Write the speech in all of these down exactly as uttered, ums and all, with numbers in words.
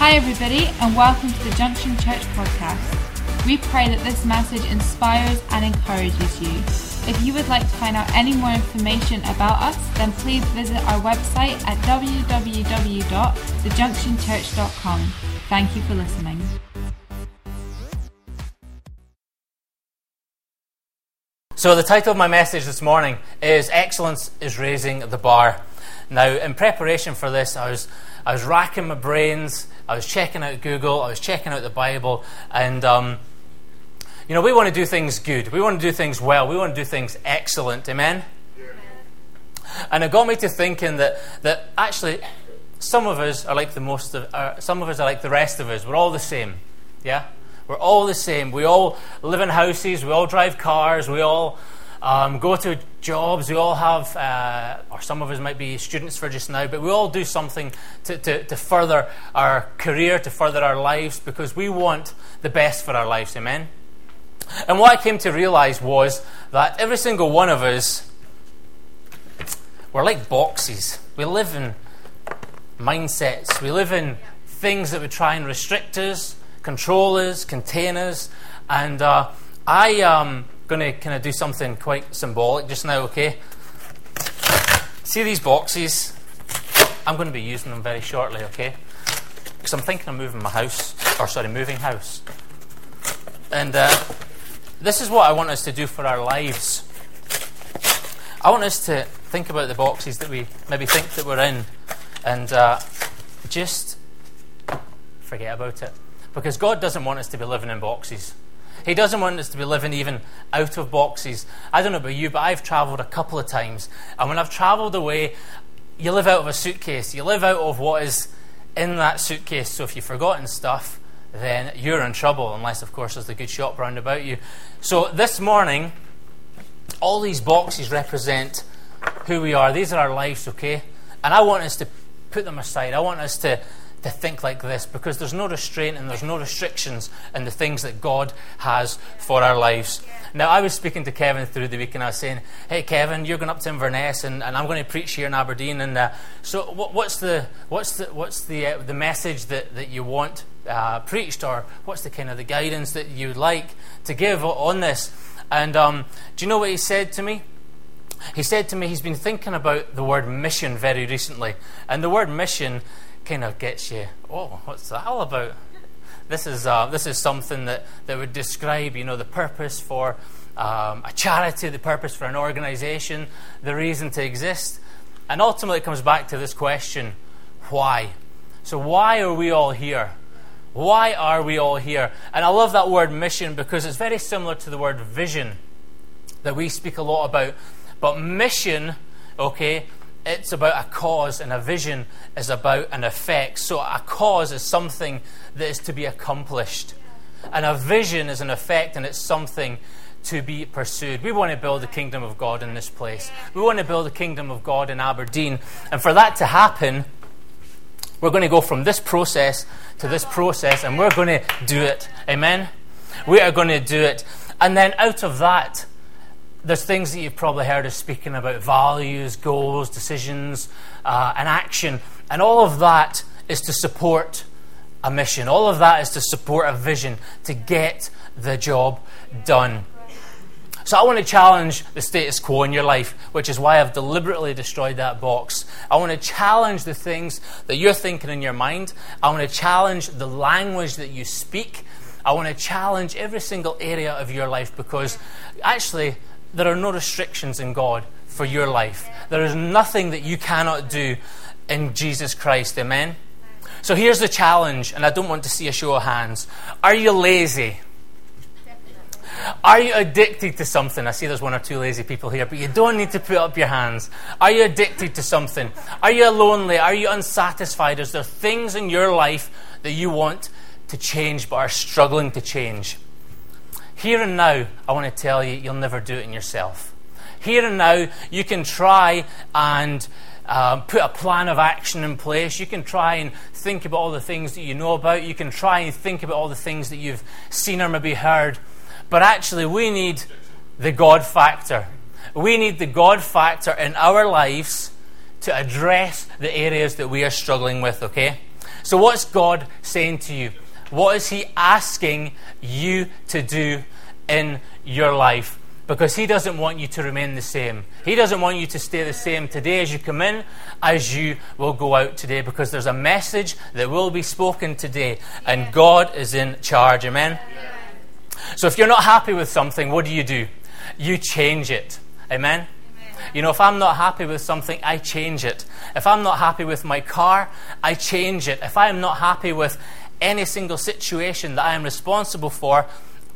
Hi everybody, and welcome to the Junction Church podcast. We pray that this message inspires and encourages you. If you would like to find out any more information about us, then please visit our website at w w w dot the junction church dot com. Thank you for listening. So the title of my message this morning is Excellence is Raising the Bar. Now, in preparation for this, I was I was racking my brains, I was checking out Google, I was checking out the Bible, and um, you know, we want to do things good, we want to do things well, we want to do things excellent, amen? Yeah. And it got me to thinking that that actually some of us are like the most of, uh, some of us are like the rest of us. We're all the same, yeah? We're all the same. We all live in houses, we all drive cars, we all Um, go to jobs, we all have, uh, or some of us might be students for just now, but we all do something to, to, to further our career, to further our lives, because we want the best for our lives, amen? And what I came to realise was that every single one of us, we're like boxes. We live in mindsets, we live in things that would try and restrict us, control us, contain us, and uh, I... Um, going to kind of do something quite symbolic just now, okay? See these boxes? I'm going to be using them very shortly, okay? Because I'm thinking of moving my house, or sorry, moving house. And uh, this is what I want us to do for our lives. I want us to think about the boxes that we maybe think that we're in, and uh, just forget about it. Because God doesn't want us to be living in boxes. He doesn't want us to be living even out of boxes. I don't know about you, but I've travelled a couple of times. And when I've travelled away, you live out of a suitcase. You live out of what is in that suitcase. So if you've forgotten stuff, then you're in trouble, unless, of course, there's the good shop round about you. So this morning, all these boxes represent who we are. These are our lives, okay? And I want us to put them aside. I want us to... to think like this, because there's no restraint and there's no restrictions in the things that God has for our lives. Now, I was speaking to Kevin through the week, and I was saying, hey Kevin, you're going up to Inverness, and, and I'm going to preach here in Aberdeen, and uh, so what, what's the what's the what's the uh, the message that, that you want uh, preached, or what's the kind of the guidance that you'd like to give on this? And um, do you know what he said to me? He said to me he's been thinking about the word mission very recently, and the word mission kind of gets you, oh, what's that all about? This is uh, this is something that, that would describe, you know, the purpose for um, a charity, the purpose for an organisation, the reason to exist. And ultimately it comes back to this question, why? So why are we all here? Why are we all here? And I love that word mission, because it's very similar to the word vision that we speak a lot about. But mission, okay, it's about a cause, and a vision is about an effect. So a cause is something that is to be accomplished, and a vision is an effect, and it's something to be pursued. We want to build the kingdom of God in this place. We want to build the kingdom of God in Aberdeen, and for that to happen, we're going to go from this process to this process, and we're going to do it. Amen? We are going to do it. And then out of that, there's things that you've probably heard us speaking about: values, goals, decisions, uh, and action. And all of that is to support a mission. All of that is to support a vision to get the job done. So I want to challenge the status quo in your life, which is why I've deliberately destroyed that box. I want to challenge the things that you're thinking in your mind. I want to challenge the language that you speak. I want to challenge every single area of your life, because actually, there are no restrictions in God for your life. There is nothing that you cannot do in Jesus Christ. Amen? So here's the challenge, and I don't want to see a show of hands. Are you lazy? Are you addicted to something? I see there's one or two lazy people here, but you don't need to put up your hands. Are you addicted to something? Are you lonely? Are you unsatisfied? Is there things in your life that you want to change but are struggling to change? Here and now, I want to tell you, you'll never do it in yourself. Here and now, you can try and um, put a plan of action in place. You can try and think about all the things that you know about. You can try and think about all the things that you've seen or maybe heard. But actually, we need the God factor. We need the God factor in our lives to address the areas that we are struggling with, okay? So what's God saying to you? What is he asking you to do in your life? Because he doesn't want you to remain the same. He doesn't want you to stay the same today as you come in, as you will go out today, because there's a message that will be spoken today, and God is in charge. Amen? So if you're not happy with something, what do you do? You change it. Amen? You know, if I'm not happy with something, I change it. If I'm not happy with my car, I change it. If I am not happy with any single situation that I am responsible for,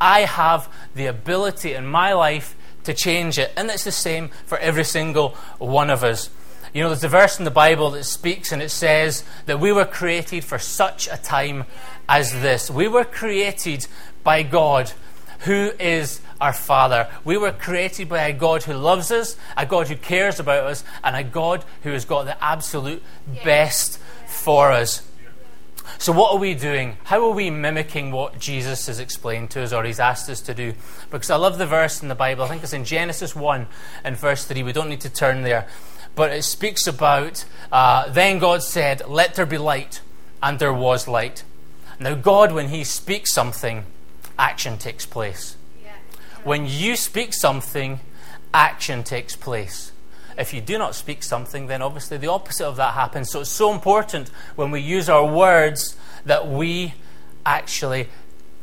I have the ability in my life to change it. And it's the same for every single one of us. You know, there's a verse in the Bible that speaks, and it says that we were created for such a time as this. We were created by God, who is our Father. We were created by a God who loves us, a God who cares about us, and a God who has got the absolute best for us. So what are we doing? How are we mimicking what Jesus has explained to us, or he's asked us to do? Because I love the verse in the Bible. I think it's in Genesis one and verse three. We don't need to turn there. But it speaks about, uh, then God said, let there be light, and there was light. Now God, when he speaks something, action takes place. When you speak something, action takes place. If you do not speak something, then obviously the opposite of that happens. So it's so important when we use our words that we actually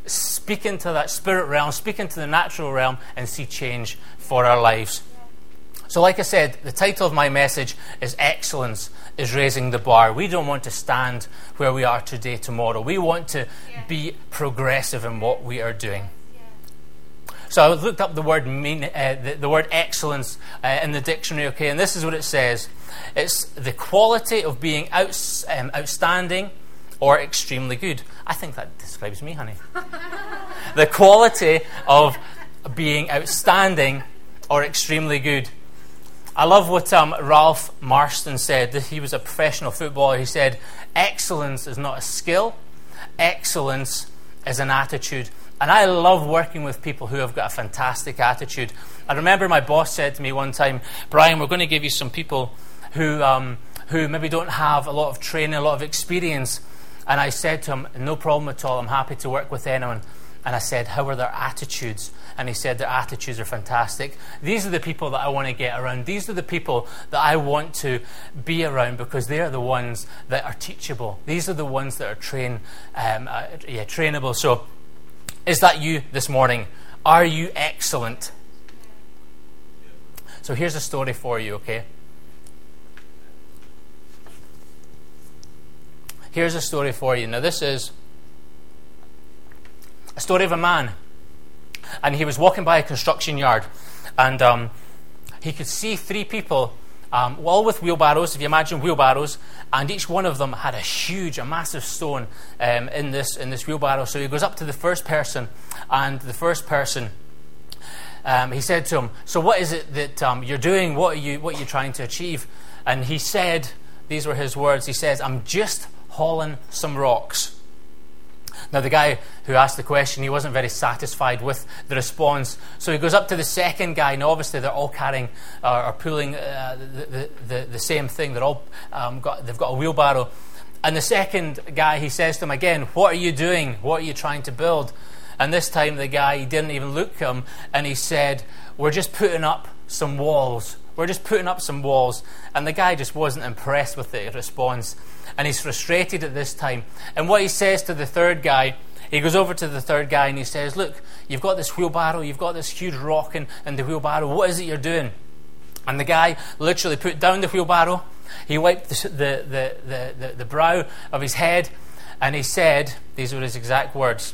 speak into that spirit realm, speak into the natural realm, and see change for our lives. So like I said, the title of my message is Excellence is Raising the Bar. We don't want to stand where we are today, tomorrow. We want to be progressive in what we are doing. So I looked up the word mean, uh, the, the word excellence uh, in the dictionary, okay, and this is what it says. It's the quality of being outs, um, outstanding or extremely good. I think that describes me, honey. The quality of being outstanding or extremely good. I love what um, Ralph Marston said. He was a professional footballer. He said, excellence is not a skill. Excellence is an attitude. And I love working with people who have got a fantastic attitude. I remember my boss said to me one time, Brian, we're going to give you some people who um, who maybe don't have a lot of training, a lot of experience. And I said to him, no problem at all. I'm happy to work with anyone. And I said, how are their attitudes? And he said, their attitudes are fantastic. These are the people that I want to get around. These are the people that I want to be around, because they are the ones that are teachable. These are the ones that are train, um, uh, yeah, trainable. So, is that you this morning? Are you excellent? So here's a story for you, okay? Here's a story for you. Now this is a story of a man. And he was walking by a construction yard. And um, he could see three people, um, all with wheelbarrows, if you imagine wheelbarrows. And each one of them had a huge, a massive stone um, in this in this wheelbarrow. So he goes up to the first person, and the first person, um, he said to him, "So what is it that um, you're doing? What are you what are you trying to achieve?" And he said, these were his words. He says, "I'm just hauling some rocks." Now the guy who asked the question, he wasn't very satisfied with the response. So he goes up to the second guy. Now obviously they're all carrying uh, or pulling uh, the, the the same thing. They're all um, got they've got a wheelbarrow. And the second guy, he says to him again, "What are you doing? What are you trying to build?" And this time the guy, he didn't even look at him, and he said, "We're just putting up some walls. We're just putting up some walls." And the guy just wasn't impressed with the response. And he's frustrated at this time. And what he says to the third guy, he goes over to the third guy and he says, "Look, you've got this wheelbarrow, you've got this huge rock in, in the wheelbarrow. What is it you're doing?" And the guy literally put down the wheelbarrow. He wiped the, the, the, the, the brow of his head. And he said, these were his exact words,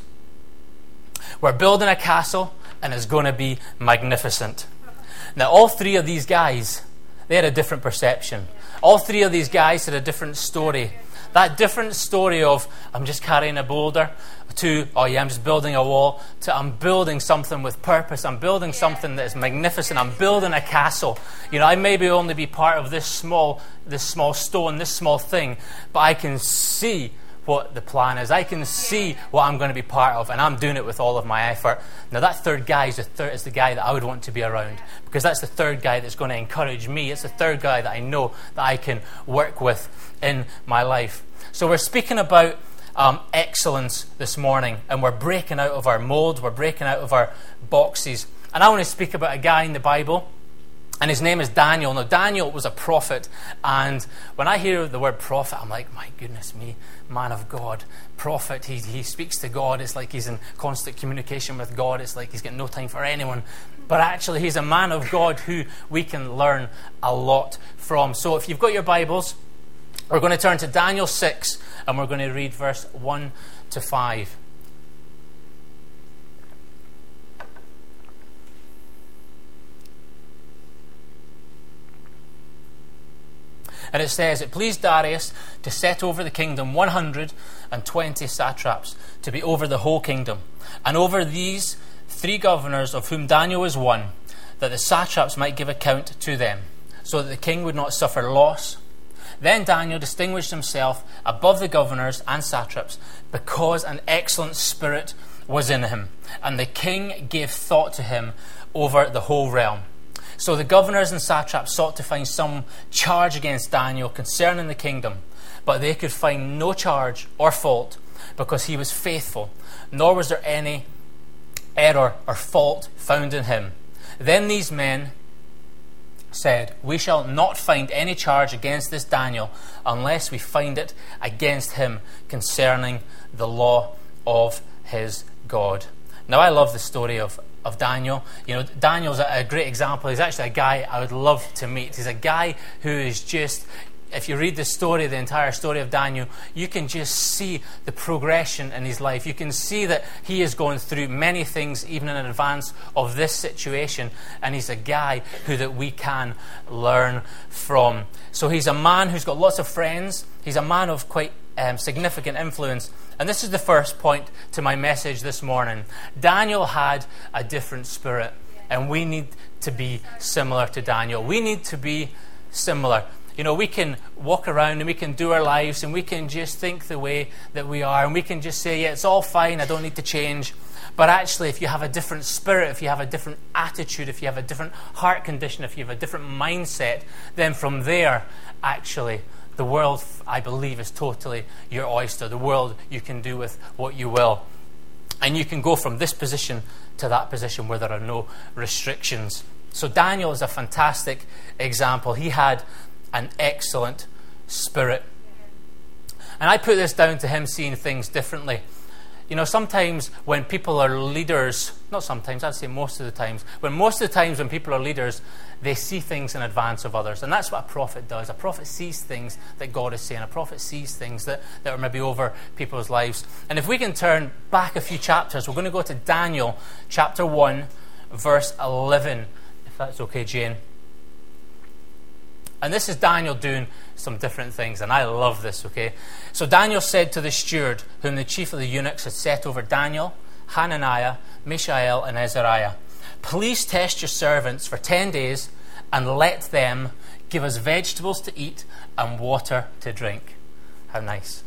"We're building a castle, and it's going to be magnificent." Now, all three of these guys, they had a different perception. All three of these guys had a different story. That different story of, I'm just carrying a boulder, to, oh yeah, I'm just building a wall, to, I'm building something with purpose. I'm building something that is magnificent. I'm building a castle. You know, I maybe only be part of this small, this small stone, this small thing, but I can see what the plan is. I can see what I'm going to be part of, and I'm doing it with all of my effort. Now, that third guy is the, third, is the guy that I would want to be around, because that's the third guy that's going to encourage me. It's the third guy that I know that I can work with in my life. So we're speaking about um, excellence this morning, and we're breaking out of our mold, we're breaking out of our boxes. And I want to speak about a guy in the Bible, and his name is Daniel. Now, Daniel was a prophet, and when I hear the word prophet, I'm like, my goodness me, man of God, prophet, he he speaks to God. It's like he's in constant communication with God. It's like he's got no time for anyone. But actually, he's a man of God who we can learn a lot from. So if you've got your Bibles, we're going to turn to Daniel six, and we're going to read verse one to five. And it says, "It pleased Darius to set over the kingdom one hundred twenty satraps, to be over the whole kingdom, and over these three governors, of whom Daniel is one, that the satraps might give account to them, so that the king would not suffer loss. Then Daniel distinguished himself above the governors and satraps, because an excellent spirit was in him, and the king gave thought to him over the whole realm. So the governors and satraps sought to find some charge against Daniel concerning the kingdom, but they could find no charge or fault, because he was faithful, nor was there any error or fault found in him. Then these men said, 'We shall not find any charge against this Daniel, unless we find it against him concerning the law of his God.'" Now, I love the story of of Daniel. You know, Daniel's a great example. He's actually a guy I would love to meet. He's a guy who is just, if you read the story, the entire story of Daniel, you can just see the progression in his life. You can see that he is going through many things, even in advance of this situation, and he's a guy who that we can learn from. So he's a man who's got lots of friends. He's a man of quite um, significant influence. And this is the first point to my message this morning. Daniel had a different spirit, and we need to be similar to Daniel. We need to be similar. You know, we can walk around and we can do our lives and we can just think the way that we are, and we can just say, yeah, it's all fine, I don't need to change. But actually, if you have a different spirit, if you have a different attitude, if you have a different heart condition, if you have a different mindset, then from there, actually, the world, I believe, is totally your oyster. The world, you can do with what you will. And you can go from this position to that position where there are no restrictions. So Daniel is a fantastic example. He had an excellent spirit. And I put this down to him seeing things differently. You know, sometimes when people are leaders, not sometimes, I'd say most of the times, when most of the times when people are leaders, they see things in advance of others. And that's what a prophet does. A prophet sees things that God is saying. A prophet sees things that, that are maybe over people's lives. And if we can turn back a few chapters, we're going to go to Daniel chapter one, verse eleven, if that's okay, Jane. And this is Daniel doing some different things, and I love this, okay? So Daniel said to the steward, whom the chief of the eunuchs had set over Daniel, Hananiah, Mishael, and Ezariah, "Please test your servants for ten days, and let them give us vegetables to eat and water to drink." How nice.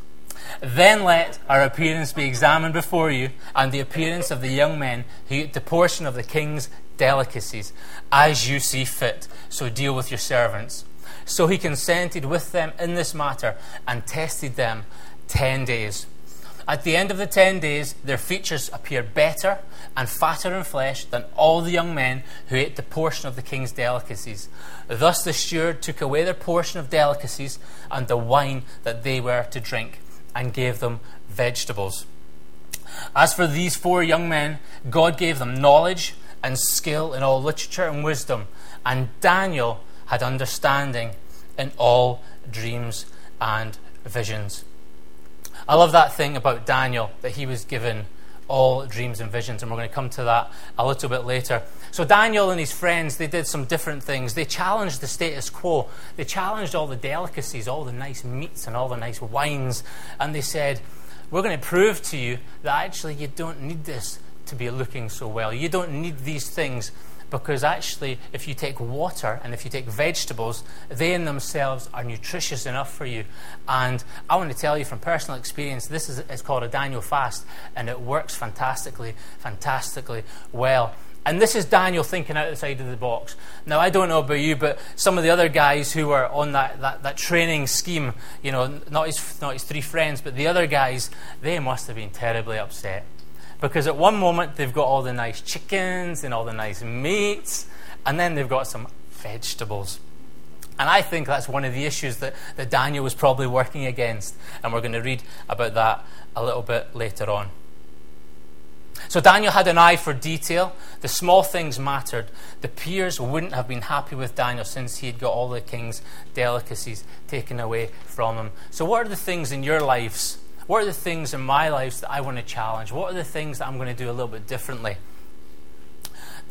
"Then let our appearance be examined before you, and the appearance of the young men who eat the portion of the king's delicacies, as you see fit, so deal with your servants." So he consented with them in this matter and tested them ten days. At the end of the ten days, their features appeared better and fatter in flesh than all the young men who ate the portion of the king's delicacies. Thus the steward took away their portion of delicacies and the wine that they were to drink, and gave them vegetables. As for these four young men, God gave them knowledge and skill in all literature and wisdom, and Daniel had understanding in all dreams and visions. I love that thing about Daniel, that he was given all dreams and visions, and we're going to come to that a little bit later. So Daniel and his friends, they did some different things. They challenged the status quo. They challenged all the delicacies, all the nice meats and all the nice wines, and they said, we're going to prove to you that actually you don't need this to be looking so well. You don't need these things because actually if you take water and if you take vegetables, they in themselves are nutritious enough for you. And I want to tell you from personal experience, this is it's called a Daniel fast, and it works fantastically, fantastically well. And this is Daniel thinking outside of the box. Now, I don't know about you, but some of the other guys who were on that, that, that training scheme, you know, not his, not his three friends, but the other guys, they must have been terribly upset. Because at one moment, they've got all the nice chickens and all the nice meats, and then they've got some vegetables. And I think that's one of the issues that, that Daniel was probably working against. And we're going to read about that a little bit later on. So Daniel had an eye for detail. The small things mattered. The peers wouldn't have been happy with Daniel since he had got all the king's delicacies taken away from him. So what are the things in your lives? What are the things in my lives that I want to challenge? What are the things that I'm going to do a little bit differently?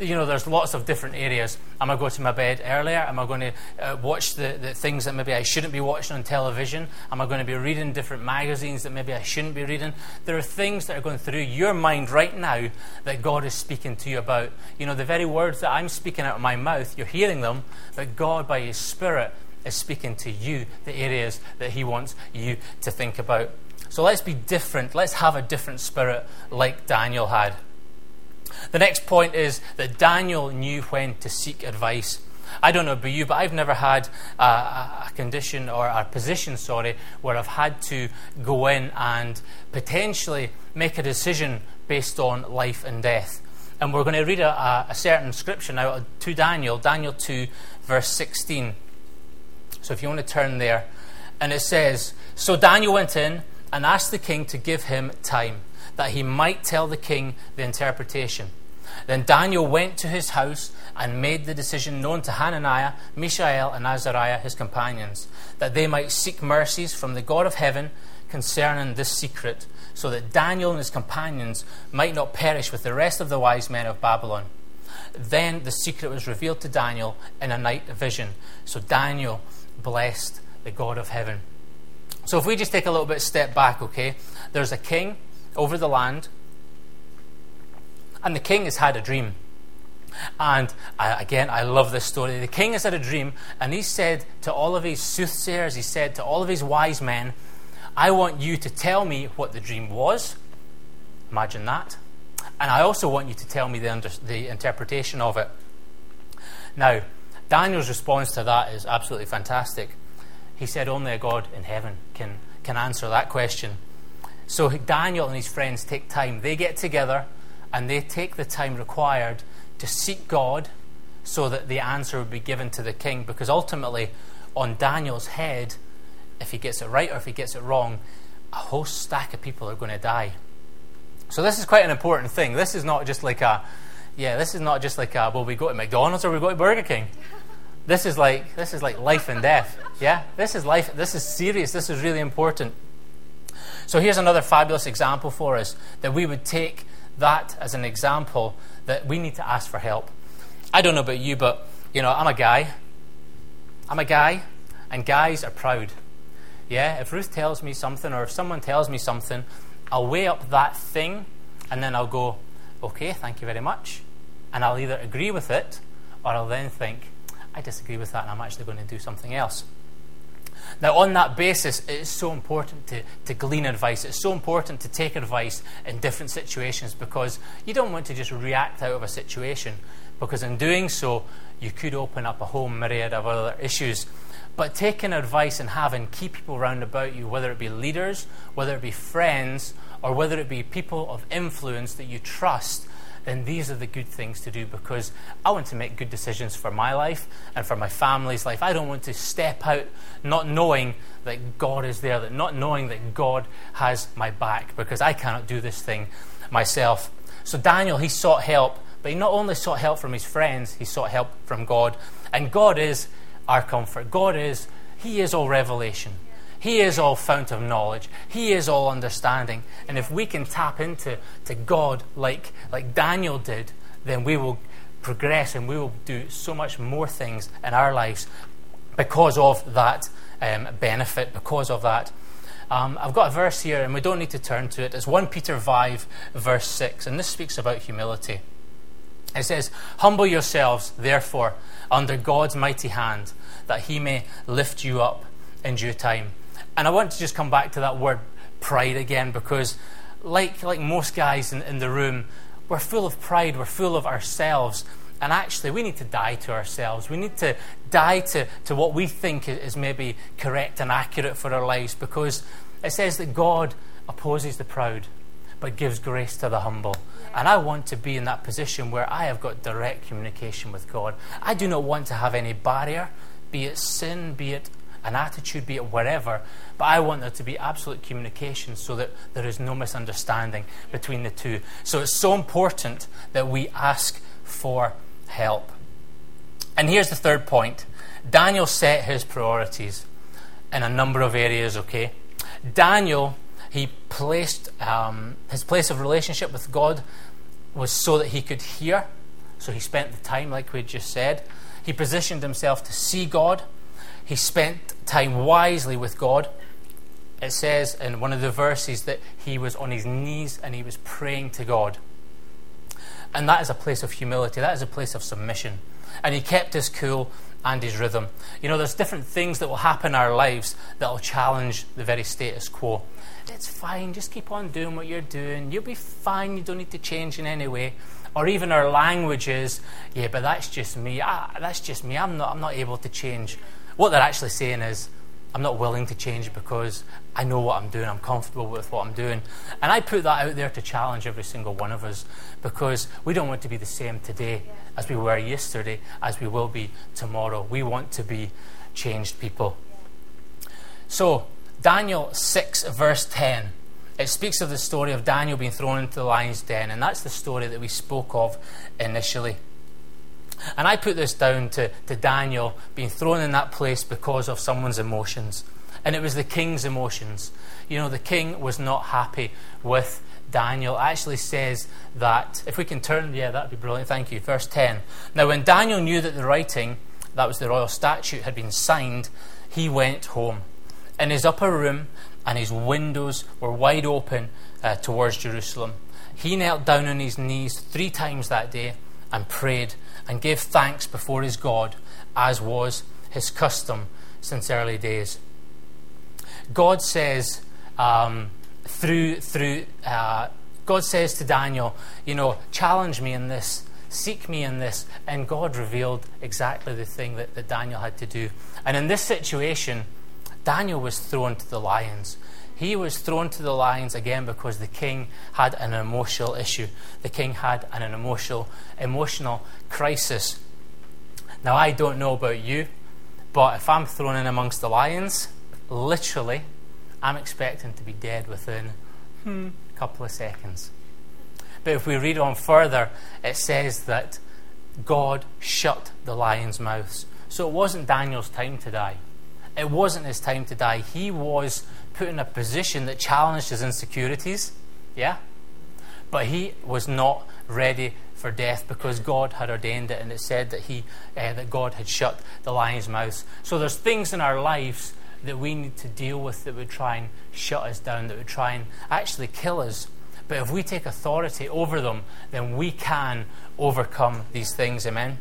You know, there's lots of different areas. Am I going to my bed earlier? Am I going to uh, watch the, the things that maybe I shouldn't be watching on television? Am I going to be reading different magazines that maybe I shouldn't be reading? There are things that are going through your mind right now that God is speaking to you about. You know, the very words that I'm speaking out of my mouth, you're hearing them, but God, by His Spirit, is speaking to you the areas that He wants you to think about. So let's be different. Let's have a different spirit like Daniel had. The next point is that Daniel knew when to seek advice. I don't know about you, but I've never had a, a condition or a position, sorry, where I've had to go in and potentially make a decision based on life and death. And we're going to read a, a certain scripture now to Daniel, Daniel two, verse sixteen. So if you want to turn there. And it says, "So Daniel went in and asked the king to give him time, that he might tell the king the interpretation. Then Daniel went to his house and made the decision known to Hananiah, Mishael, and Ezariah, his companions, that they might seek mercies from the God of heaven concerning this secret, so that Daniel and his companions might not perish with the rest of the wise men of Babylon. Then the secret was revealed to Daniel in a night vision. So Daniel blessed the God of heaven." So if we just take a little bit step back, okay? There's a king over the land, and the king has had a dream. And I, again, I love this story. The king has had a dream, and he said to all of his soothsayers, he said to all of his wise men, "I want you to tell me what the dream was." Imagine that. "And I also want you to tell me the, under, the interpretation of it." Now, Daniel's response to that is absolutely fantastic. He said only a God in heaven can, can answer that question. So Daniel and his friends take time. They get together and they take the time required to seek God so that the answer would be given to the king. Because ultimately, on Daniel's head, if he gets it right or if he gets it wrong, a whole stack of people are going to die. So this is quite an important thing. This is not just like a, yeah, this is not just like a, well, we go to McDonald's or we go to Burger King. This is like, this is like life and death. Yeah, this is life. This is serious. This is really important. So here's another fabulous example for us, that we would take that as an example that we need to ask for help. I don't know about you, but, you know, I'm a guy. I'm a guy, and guys are proud. Yeah, if Ruth tells me something or if someone tells me something, I'll weigh up that thing and then I'll go, "Okay, thank you very much." And I'll either agree with it or I'll then think, "I disagree with that and I'm actually going to do something else." Now, on that basis, it is so important to, to glean advice. It's so important to take advice in different situations, because you don't want to just react out of a situation, because in doing so, you could open up a whole myriad of other issues. But taking advice and having key people round about you, whether it be leaders, whether it be friends, or whether it be people of influence that you trust, then these are the good things to do, because I want to make good decisions for my life and for my family's life. I don't want to step out not knowing that God is there, that not knowing that God has my back, because I cannot do this thing myself. So Daniel, he sought help, but he not only sought help from his friends, he sought help from God. And God is our comfort. God is, He is all revelation. He is all fount of knowledge. He is all understanding. And if we can tap into to God like, like Daniel did, then we will progress and we will do so much more things in our lives because of that um, benefit, because of that. Um, I've got a verse here, and we don't need to turn to it. It's First Peter five, verse six, and this speaks about humility. It says, "Humble yourselves, therefore, under God's mighty hand, that he may lift you up in due time." And I want to just come back to that word pride again, because like like most guys in, in the room, we're full of pride, we're full of ourselves. And actually, we need to die to ourselves. We need to die to, to what we think is maybe correct and accurate for our lives, because it says that God opposes the proud, but gives grace to the humble. And I want to be in that position where I have got direct communication with God. I do not want to have any barrier, be it sin, be it an attitude, be it whatever, but I want there to be absolute communication so that there is no misunderstanding between the two. So it's so important that we ask for help. And here's the third point. Daniel set his priorities in a number of areas, okay? Daniel, he placed, um, his place of relationship with God was so that he could hear. So he spent the time, like we just said. He positioned himself to see God. He spent time wisely with God. It says in one of the verses that he was on his knees and he was praying to God. And that is a place of humility. That is a place of submission. And he kept his cool and his rhythm. You know, there's different things that will happen in our lives that will challenge the very status quo. It's fine, just keep on doing what you're doing. You'll be fine, you don't need to change in any way. Or even our language is, yeah, but that's just me. Ah, that's just me. I'm not I'm not able to change. What they're actually saying is, I'm not willing to change because I know what I'm doing. I'm comfortable with what I'm doing. And I put that out there to challenge every single one of us, because we don't want to be the same today as we were yesterday, as we will be tomorrow. We want to be changed people. So, Daniel six, verse ten. It speaks of the story of Daniel being thrown into the lion's den, and that's the story that we spoke of initially. And I put this down to, to Daniel being thrown in that place because of someone's emotions. And it was the king's emotions. You know, the king was not happy with Daniel. It actually says that, if we can turn, yeah, that'd be brilliant, thank you. Verse ten. "Now when Daniel knew that the writing," that was the royal statute, "had been signed, he went home. In his upper room, and his windows were wide open uh, towards Jerusalem. He knelt down on his knees three times that day and prayed and gave thanks before his God, as was his custom since early days." God says um, through through uh, God says to Daniel, you know, challenge me in this, seek me in this, and God revealed exactly the thing that, that Daniel had to do. And in this situation, Daniel was thrown to the lions. He was thrown to the lions again because the king had an emotional issue. The king had an emotional emotional crisis. Now, I don't know about you, but if I'm thrown in amongst the lions, literally, I'm expecting to be dead within hmm, a couple of seconds. But if we read on further, it says that God shut the lions' mouths. So it wasn't Daniel's time to die. It wasn't his time to die. He was put in a position that challenged his insecurities, yeah? But he was not ready for death because God had ordained it, and it said that he, uh, that God had shut the lion's mouths. So there's things in our lives that we need to deal with that would try and shut us down, that would try and actually kill us. But if we take authority over them, then we can overcome these things, amen?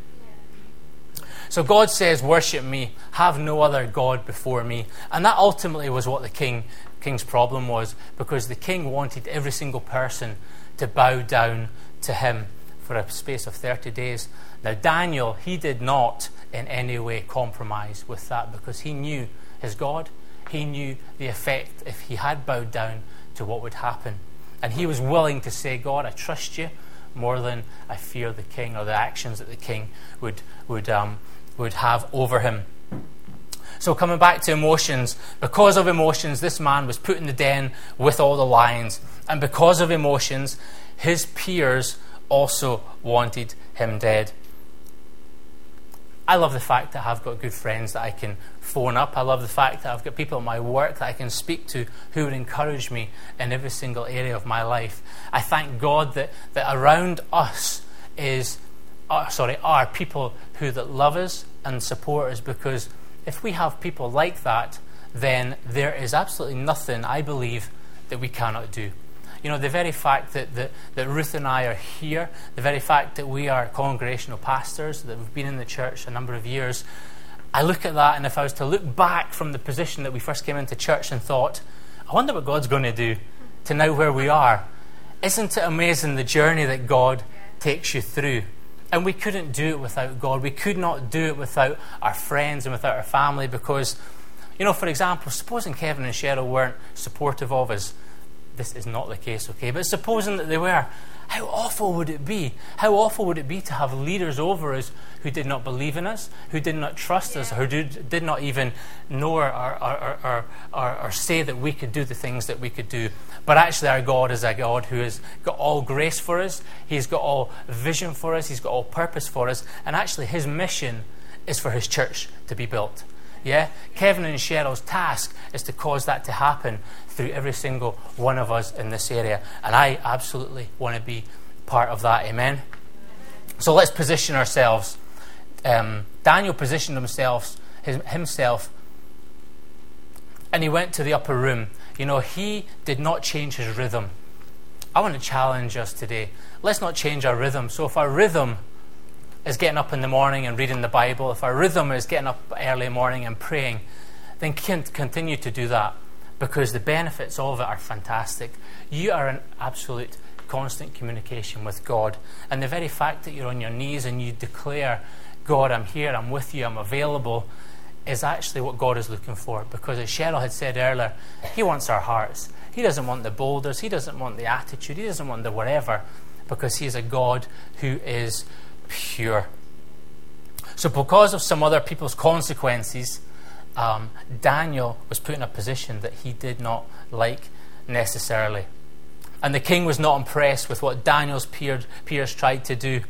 So God says, worship me, have no other God before me. And that ultimately was what the king king's problem was, because the king wanted every single person to bow down to him for a space of thirty days. Now Daniel, he did not in any way compromise with that, because he knew his God. He knew the effect if he had bowed down to what would happen. And he was willing to say, God, I trust you more than I fear the king or the actions that the king would would um, would have over him. So coming back to emotions, because of emotions, this man was put in the den with all the lions. And because of emotions, his peers also wanted him dead. I love the fact that I've got good friends that I can phone up. I love the fact that I've got people at my work that I can speak to who would encourage me in every single area of my life. I thank God that, that around us is, uh, sorry, are people who that love us and support us, because if we have people like that, then there is absolutely nothing, I believe, that we cannot do. You know, the very fact that, that, that Ruth and I are here, the very fact that we are congregational pastors, that we've been in the church a number of years, I look at that, and if I was to look back from the position that we first came into church and thought, I wonder what God's going to do, to now where we are. Isn't it amazing the journey that God takes you through? And we couldn't do it without God. We could not do it without our friends and without our family, because, you know, for example, supposing Kevin and Cheryl weren't supportive of us. This is not the case, okay? But supposing that they were, how awful would it be? How awful would it be to have leaders over us who did not believe in us, who did not trust yeah. us, who did, did not even know or, or, or, or, or, or say that we could do the things that we could do. But actually our God is a God who has got all grace for us. He's got all vision for us. He's got all purpose for us. And actually his mission is for his church to be built. Yeah, Kevin and Cheryl's task is to cause that to happen through every single one of us in this area. And I absolutely want to be part of that. Amen? So let's position ourselves. Um, Daniel positioned himself, his, himself and he went to the upper room. You know, he did not change his rhythm. I want to challenge us today. Let's not change our rhythm. So if our rhythm is getting up in the morning and reading the Bible, if our rhythm is getting up early morning and praying, then continue to do that, because the benefits of it are fantastic. You are in absolute constant communication with God, and the very fact that you're on your knees and you declare, God, I'm here, I'm with you, I'm available, is actually what God is looking for. Because as Cheryl had said earlier, he wants our hearts. He doesn't want the boulders, he doesn't want the attitude, he doesn't want the whatever, because he is a God who is pure. So because of some other people's consequences, um, Daniel was put in a position that he did not like necessarily. And the king was not impressed with what Daniel's peers, peers tried to do.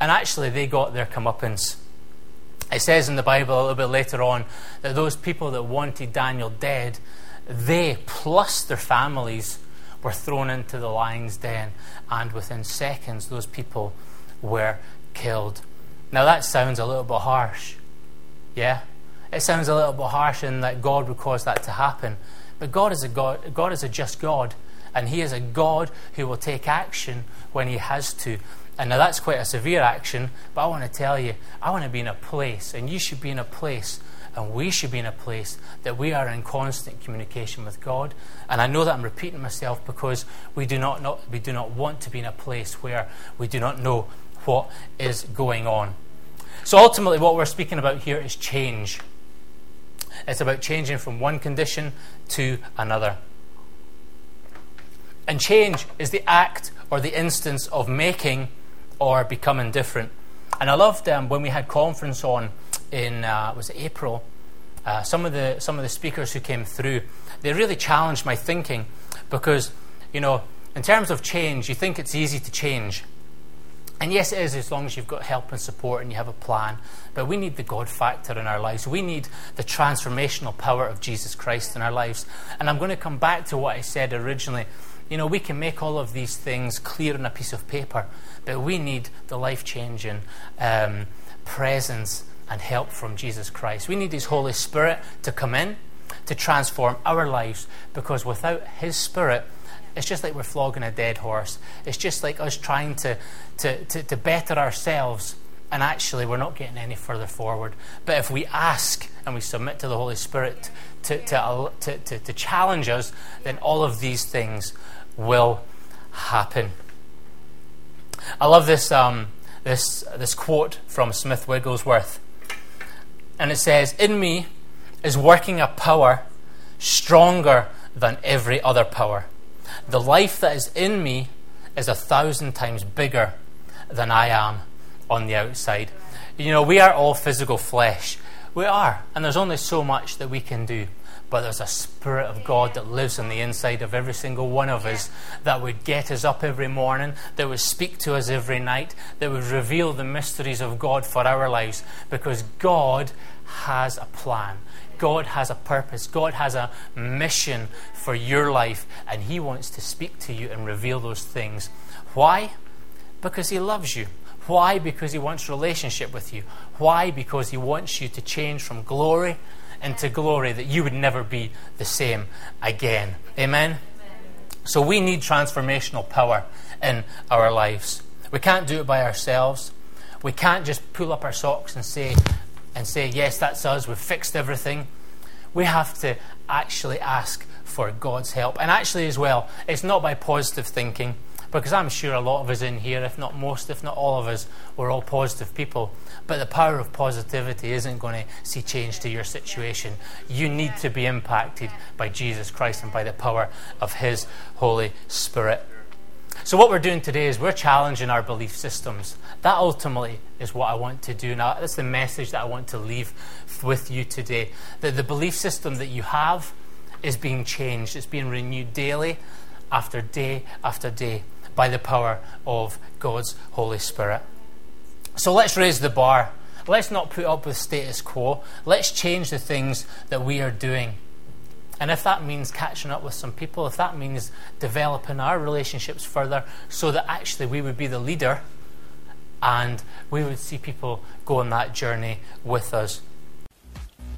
And actually they got their comeuppance. It says in the Bible a little bit later on that those people that wanted Daniel dead, they plus their families were thrown into the lion's den, and within seconds those people were killed. Now that sounds a little bit harsh. Yeah? It sounds a little bit harsh in that God would cause that to happen. But God is a God, God is a just God, and he is a God who will take action when he has to. And now that's quite a severe action, but I want to tell you, I want to be in a place, and you should be in a place, and we should be in a place that we are in constant communication with God. And I know that I'm repeating myself, because we do not, not we do not want to be in a place where we do not know what is going on. So ultimately what we're speaking about here is change. It's about changing from one condition to another. And change is the act or the instance of making or becoming different. And I loved um, when we had conference on in uh, was it April, uh, some of the some of the speakers who came through, they really challenged my thinking, because, you know, in terms of change, you think it's easy to change. And yes, it is, as long as you've got help and support and you have a plan. But we need the God factor in our lives. We need the transformational power of Jesus Christ in our lives. And I'm going to come back to what I said originally. You know, we can make all of these things clear on a piece of paper, but we need the life-changing um, presence and help from Jesus Christ. We need his Holy Spirit to come in, to transform our lives, because without his Spirit, it's just like we're flogging a dead horse. It's just like us trying to, to, to, to better ourselves, and actually we're not getting any further forward. But if we ask and we submit to the Holy Spirit to, to, to, to, to challenge us, then all of these things will happen. I love this, um, this, this quote from Smith Wigglesworth. And it says, "In me is working a power stronger than every other power. The life that is in me is a thousand times bigger than I am on the outside." You know, we are all physical flesh. We are. And there's only so much that we can do. But there's a Spirit of God that lives on the inside of every single one of us, that would get us up every morning, that would speak to us every night, that would reveal the mysteries of God for our lives. Because God has a plan. God has a purpose. God has a mission for your life, and he wants to speak to you and reveal those things. Why? Because he loves you. Why? Because he wants relationship with you. Why? Because he wants you to change from glory into glory, that you would never be the same again. Amen? Amen. So we need transformational power in our lives. We can't do it by ourselves. We can't just pull up our socks and say, and say, yes, that's us, we've fixed everything. We have to actually ask for God's help. And actually as well, it's not by positive thinking, because I'm sure a lot of us in here, if not most, if not all of us, we're all positive people. But the power of positivity isn't going to see change to your situation. You need to be impacted by Jesus Christ and by the power of His Holy Spirit. So what we're doing today is we're challenging our belief systems. That ultimately is what I want to do. Now, that's the message that I want to leave with you today. That the belief system that you have is being changed. It's being renewed daily after day after day by the power of God's Holy Spirit. So let's raise the bar. Let's not put up with status quo. Let's change the things that we are doing. And if that means catching up with some people, if that means developing our relationships further so that actually we would be the leader and we would see people go on that journey with us.